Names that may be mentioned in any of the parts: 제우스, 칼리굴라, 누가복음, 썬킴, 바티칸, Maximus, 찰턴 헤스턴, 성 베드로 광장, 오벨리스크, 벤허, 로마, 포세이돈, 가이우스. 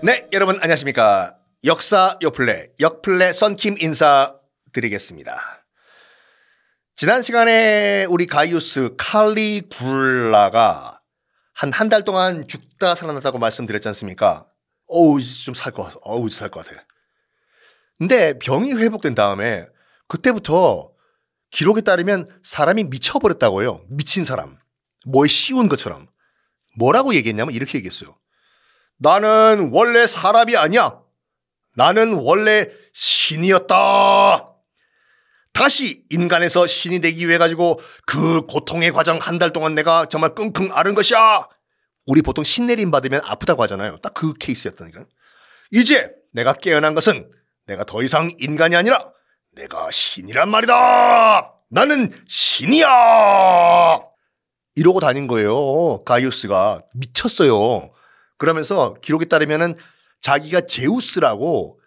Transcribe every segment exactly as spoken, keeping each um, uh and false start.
네, 여러분 안녕하십니까. 역사 요플레, 역플레 썬킴 인사드리겠습니다. 지난 시간에 우리 가이우스 칼리굴라가 한 한 달 동안 죽다 살아났다고 말씀드렸지 않습니까? 어우, 좀 살 것 같아. 어우, 살 것 같아. 근데 병이 회복된 다음에 그때부터 기록에 따르면 사람이 미쳐버렸다고요. 미친 사람. 뭐에 씌운 것처럼. 뭐라고 얘기했냐면 이렇게 얘기했어요. 나는 원래 사람이 아니야. 나는 원래 신이었다. 다시 인간에서 신이 되기 위해 가지고 그 고통의 과정 한 달 동안 내가 정말 끙끙 앓은 것이야. 우리 보통 신내림 받으면 아프다고 하잖아요. 딱 그 케이스였다니까. 이제 내가 깨어난 것은 내가 더 이상 인간이 아니라 내가 신이란 말이다. 나는 신이야. 이러고 다닌 거예요. 가이우스가 미쳤어요. 그러면서 기록에 따르면은 자기가 제우스라고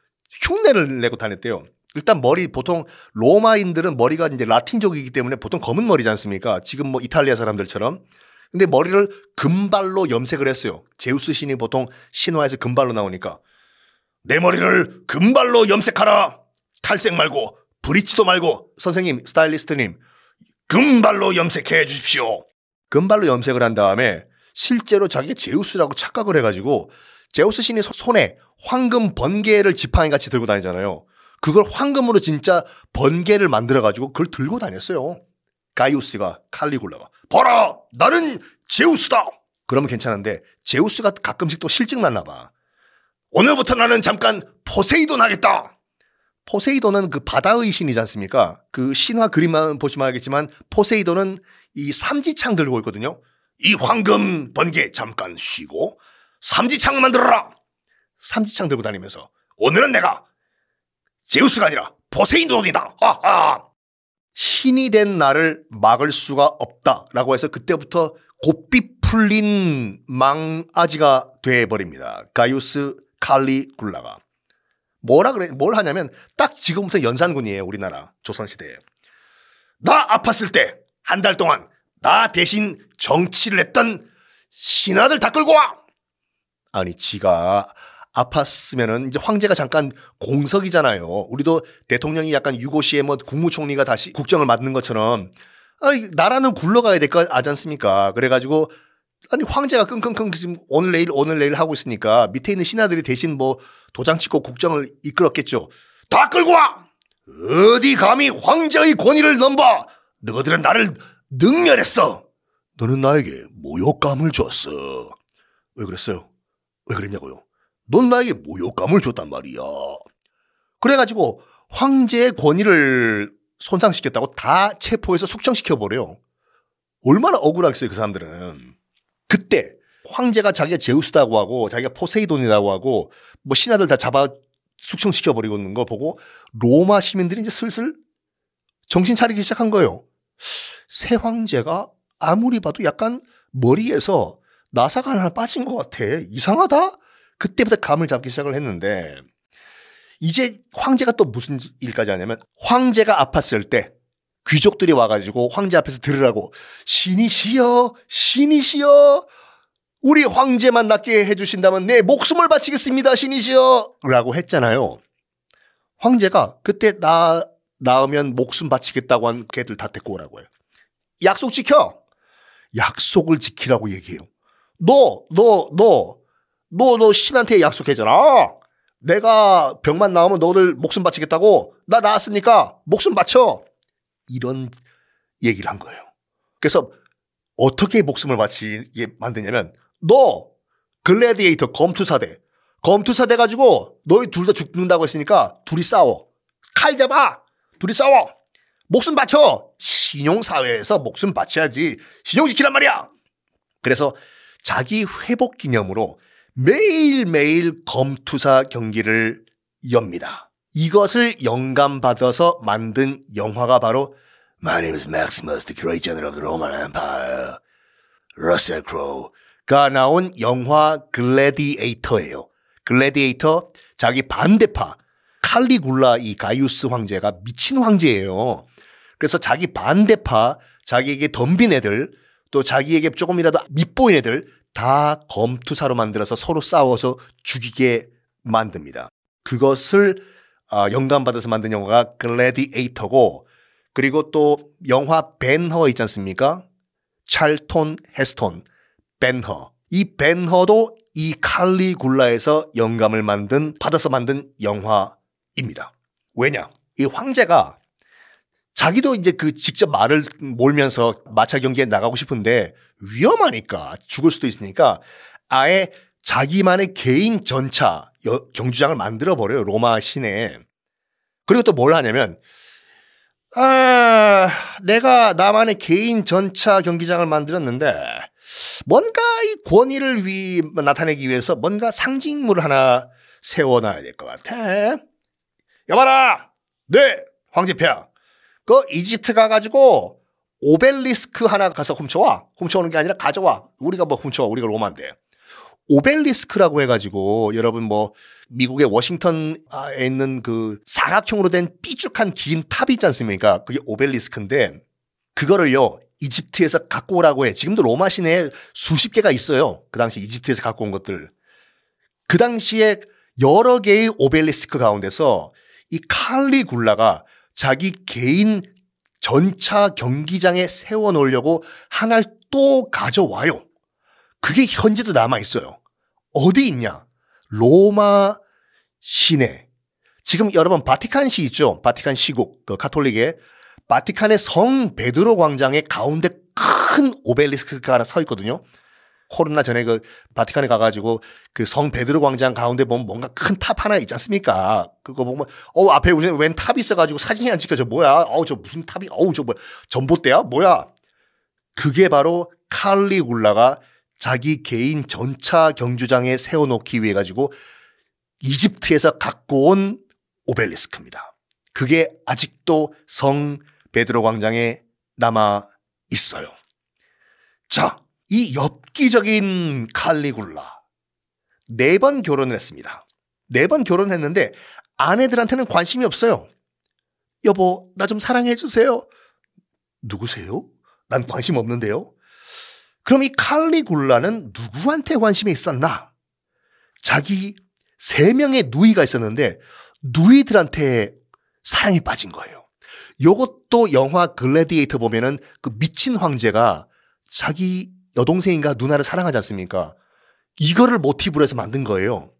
흉내를 내고 다녔대요. 일단 머리 보통 로마인들은 머리가 이제 라틴족이기 때문에 보통 검은 머리지 않습니까? 지금 뭐 이탈리아 사람들처럼. 근데 머리를 금발로 염색을 했어요. 제우스 신이 보통 신화에서 금발로 나오니까. 내 머리를 금발로 염색하라. 탈색 말고 브릿지도 말고. 선생님, 스타일리스트님, 금발로 염색해 주십시오. 금발로 염색을 한 다음에 실제로 자기가 제우스라고 착각을 해가지고 제우스 신이 손에 황금 번개를 지팡이같이 들고 다니잖아요. 그걸 황금으로 진짜 번개를 만들어가지고 그걸 들고 다녔어요. 가이우스가, 칼리굴라가. 봐라! 나는 제우스다! 그러면 괜찮은데 제우스가 가끔씩 또 실증 났나 봐. 오늘부터 나는 잠깐 포세이돈 하겠다! 포세이돈은 그 바다의 신이지 않습니까? 그 신화 그림만 보시면 알겠지만 포세이돈은 이 삼지창 들고 있거든요. 이 황금 번개 잠깐 쉬고 삼지창 만들어라. 삼지창 들고 다니면서 오늘은 내가 제우스가 아니라 포세이돈이다. 아하. 신이 된 나를 막을 수가 없다라고 해서 그때부터 곱비 풀린 망아지가 돼버립니다. 가이우스 칼리굴라가. 뭐라 그래? 뭘 하냐면 딱 지금부터 연산군이에요. 우리나라 조선시대에. 나 아팠을 때 한 달 동안 나 대신 정치를 했던 신하들 다 끌고 와! 아니, 지가 아팠으면은 이제 황제가 잠깐 공석이잖아요. 우리도 대통령이 약간 유고시에 뭐 국무총리가 다시 국정을 맡는 것처럼, 아니, 나라는 굴러가야 될 거 아지 않습니까? 그래가지고, 아니, 황제가 끙끙끙 지금 오늘 내일, 오늘 내일 하고 있으니까 밑에 있는 신하들이 대신 뭐 도장 찍고 국정을 이끌었겠죠. 다 끌고 와! 어디 감히 황제의 권위를 넘봐! 너희들은 나를 능멸했어. 너는 나에게 모욕감을 줬어. 왜 그랬어요? 왜 그랬냐고요? 넌 나에게 모욕감을 줬단 말이야. 그래가지고 황제의 권위를 손상시켰다고 다 체포해서 숙청시켜버려요. 얼마나 억울하겠어요, 그 사람들은. 그때 황제가 자기가 제우스라고 하고 자기가 포세이돈이라고 하고 뭐 신하들 다 잡아 숙청시켜버리고 있는 거 보고 로마 시민들이 이제 슬슬 정신 차리기 시작한 거예요. 새 황제가 아무리 봐도 약간 머리에서 나사가 하나 빠진 것 같아. 이상하다? 그때부터 감을 잡기 시작을 했는데 이제 황제가 또 무슨 일까지 하냐면 황제가 아팠을 때 귀족들이 와가지고 황제 앞에서 들으라고 신이시여 신이시여 우리 황제만 낫게 해주신다면 내 목숨을 바치겠습니다 신이시여 라고 했잖아요. 황제가 그때 나 나으면 목숨 바치겠다고 한 걔들 다 데리고 오라고 해요. 약속 지켜. 약속을 지키라고 얘기해요. 너, 너, 너, 너, 너 신한테 약속했잖아. 내가 병만 나오면 너를 목숨 바치겠다고. 나 나았으니까 목숨 바쳐. 이런 얘기를 한 거예요. 그래서 어떻게 목숨을 바치게 만드냐면 너 글래디에이터 검투사대. 검투사대 가지고 너희 둘 다 죽는다고 했으니까 둘이 싸워. 칼 잡아. 둘이 싸워. 목숨 바쳐. 신용사회에서 목숨 바쳐야지. 신용 지키란 말이야. 그래서 자기 회복 기념으로 매일매일 검투사 경기를 엽니다. 이것을 영감받아서 만든 영화가 바로 My name is Maximus, the great general of the Roman Empire. Russell Crowe가 나온 영화 글래디에이터예요. 글래디에이터 자기 반대파. 칼리굴라 이 가이우스 황제가 미친 황제예요. 그래서 자기 반대파, 자기에게 덤빈 애들, 또 자기에게 조금이라도 밉보인 애들 다 검투사로 만들어서 서로 싸워서 죽이게 만듭니다. 그것을 영감받아서 만든 영화가 글래디에이터고, 그리고 또 영화 벤허 있지 않습니까? 찰턴 헤스턴, 벤허. 이 벤허도 이 칼리굴라에서 영감을 만든, 받아서 만든 영화입니다. 왜냐? 이 황제가 자기도 이제 그 직접 말을 몰면서 마차 경기에 나가고 싶은데 위험하니까, 죽을 수도 있으니까 아예 자기만의 개인 전차 여, 경주장을 만들어버려요, 로마 시내에. 그리고 또 뭘 하냐면, 아, 내가 나만의 개인 전차 경기장을 만들었는데 뭔가 이 권위를 위, 나타내기 위해서 뭔가 상징물을 하나 세워놔야 될 것 같아. 여봐라! 네! 황제폐하! 그 이집트 가가지고 오벨리스크 하나 가서 훔쳐와. 훔쳐오는 게 아니라 가져와. 우리가 뭐 훔쳐와. 우리가 로마인데. 오벨리스크라고 해가지고 여러분 뭐 미국의 워싱턴에 있는 그 사각형으로 된 삐죽한 긴 탑이 있지 않습니까? 그게 오벨리스크인데 그거를요, 이집트에서 갖고 오라고 해. 지금도 로마 시내에 수십 개가 있어요. 그 당시 이집트에서 갖고 온 것들. 그 당시에 여러 개의 오벨리스크 가운데서 이 칼리굴라가 자기 개인 전차 경기장에 세워놓으려고 하나를 또 가져와요. 그게 현재도 남아있어요. 어디 있냐? 로마 시내. 지금 여러분 바티칸시 있죠? 바티칸 시국, 그 가톨릭의 바티칸의 성 베드로 광장의 가운데 큰 오벨리스크가 하나 서 있거든요. 코로나 전에 그 바티칸에 가가지고 그 성 베드로 광장 가운데 보면 뭔가 큰 탑 하나 있지 않습니까? 그거 보면 어 앞에 무슨 웬 탑이 있어가지고 사진이 안 찍혀져. 뭐야? 어우 저 무슨 탑이? 어우 저 뭐야? 전봇대야? 뭐야? 그게 바로 칼리굴라가 자기 개인 전차 경주장에 세워놓기 위해 가지고 이집트에서 갖고 온 오벨리스크입니다. 그게 아직도 성 베드로 광장에 남아 있어요. 자, 이 엽기적인 칼리굴라. 네 번 결혼을 했습니다. 네 번 결혼했는데 아내들한테는 관심이 없어요. 여보, 나 좀 사랑해 주세요. 누구세요? 난 관심 없는데요. 그럼 이 칼리굴라는 누구한테 관심이 있었나? 자기 세 명의 누이가 있었는데 누이들한테 사랑에 빠진 거예요. 요것도 영화 글래디에이터 보면은 그 미친 황제가 자기 여동생인가 누나를 사랑하지 않습니까? 이거를 모티브로 해서 만든 거예요.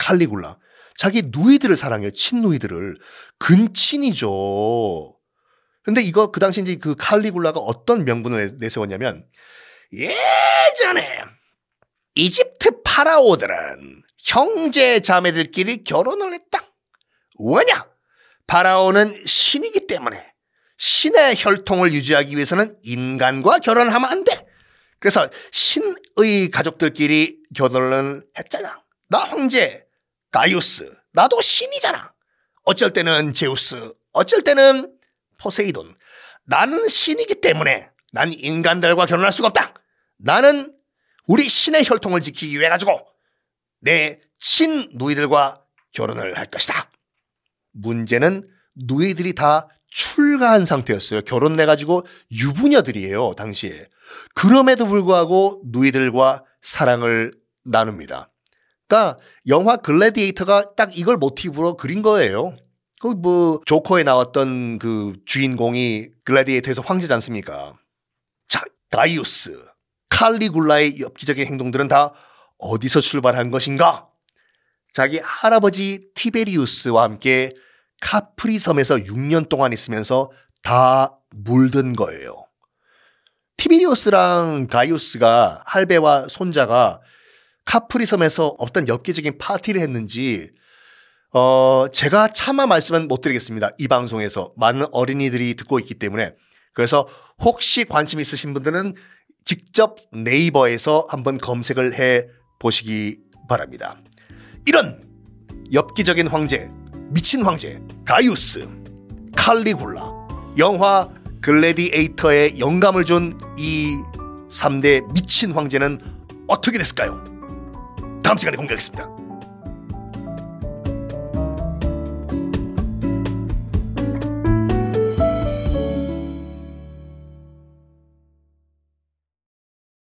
칼리굴라. 자기 누이들을 사랑해요. 친누이들을. 근친이죠. 근데 이거 그 당시 이제 그 칼리굴라가 어떤 명분을 내세웠냐면, 예전에 이집트 파라오들은 형제 자매들끼리 결혼을 했다. 왜냐? 파라오는 신이기 때문에 신의 혈통을 유지하기 위해서는 인간과 결혼하면 안 돼. 그래서 신의 가족들끼리 결혼을 했잖아. 나 황제 가이우스, 나도 신이잖아. 어쩔 때는 제우스, 어쩔 때는 포세이돈. 나는 신이기 때문에 난 인간들과 결혼할 수가 없다. 나는 우리 신의 혈통을 지키기 위해 가지고 내 친누이들과 결혼을 할 것이다. 문제는 누이들이 다 출가한 상태였어요. 결혼을 해가지고 유부녀들이에요, 당시에. 그럼에도 불구하고 누이들과 사랑을 나눕니다. 그러니까 영화 글래디에이터가 딱 이걸 모티브로 그린 거예요. 그 뭐 조커에 나왔던 그 주인공이 글래디에이터에서 황제지 않습니까? 자, 가이우스, 칼리굴라의 엽기적인 행동들은 다 어디서 출발한 것인가? 자기 할아버지 티베리우스와 함께 카프리 섬에서 육 년 동안 있으면서 다 물든 거예요. 티베리우스랑 가이우스가, 할배와 손자가 카프리 섬에서 어떤 엽기적인 파티를 했는지, 어, 제가 차마 말씀은 못 드리겠습니다. 이 방송에서 많은 어린이들이 듣고 있기 때문에. 그래서 혹시 관심 있으신 분들은 직접 네이버에서 한번 검색을 해 보시기 바랍니다. 이런 엽기적인 황제, 미친 황제 가이우스, 칼리굴라, 영화 글래디에이터에 영감을 준 이 삼 대 미친 황제는 어떻게 됐을까요? 다음 시간에 공개하겠습니다.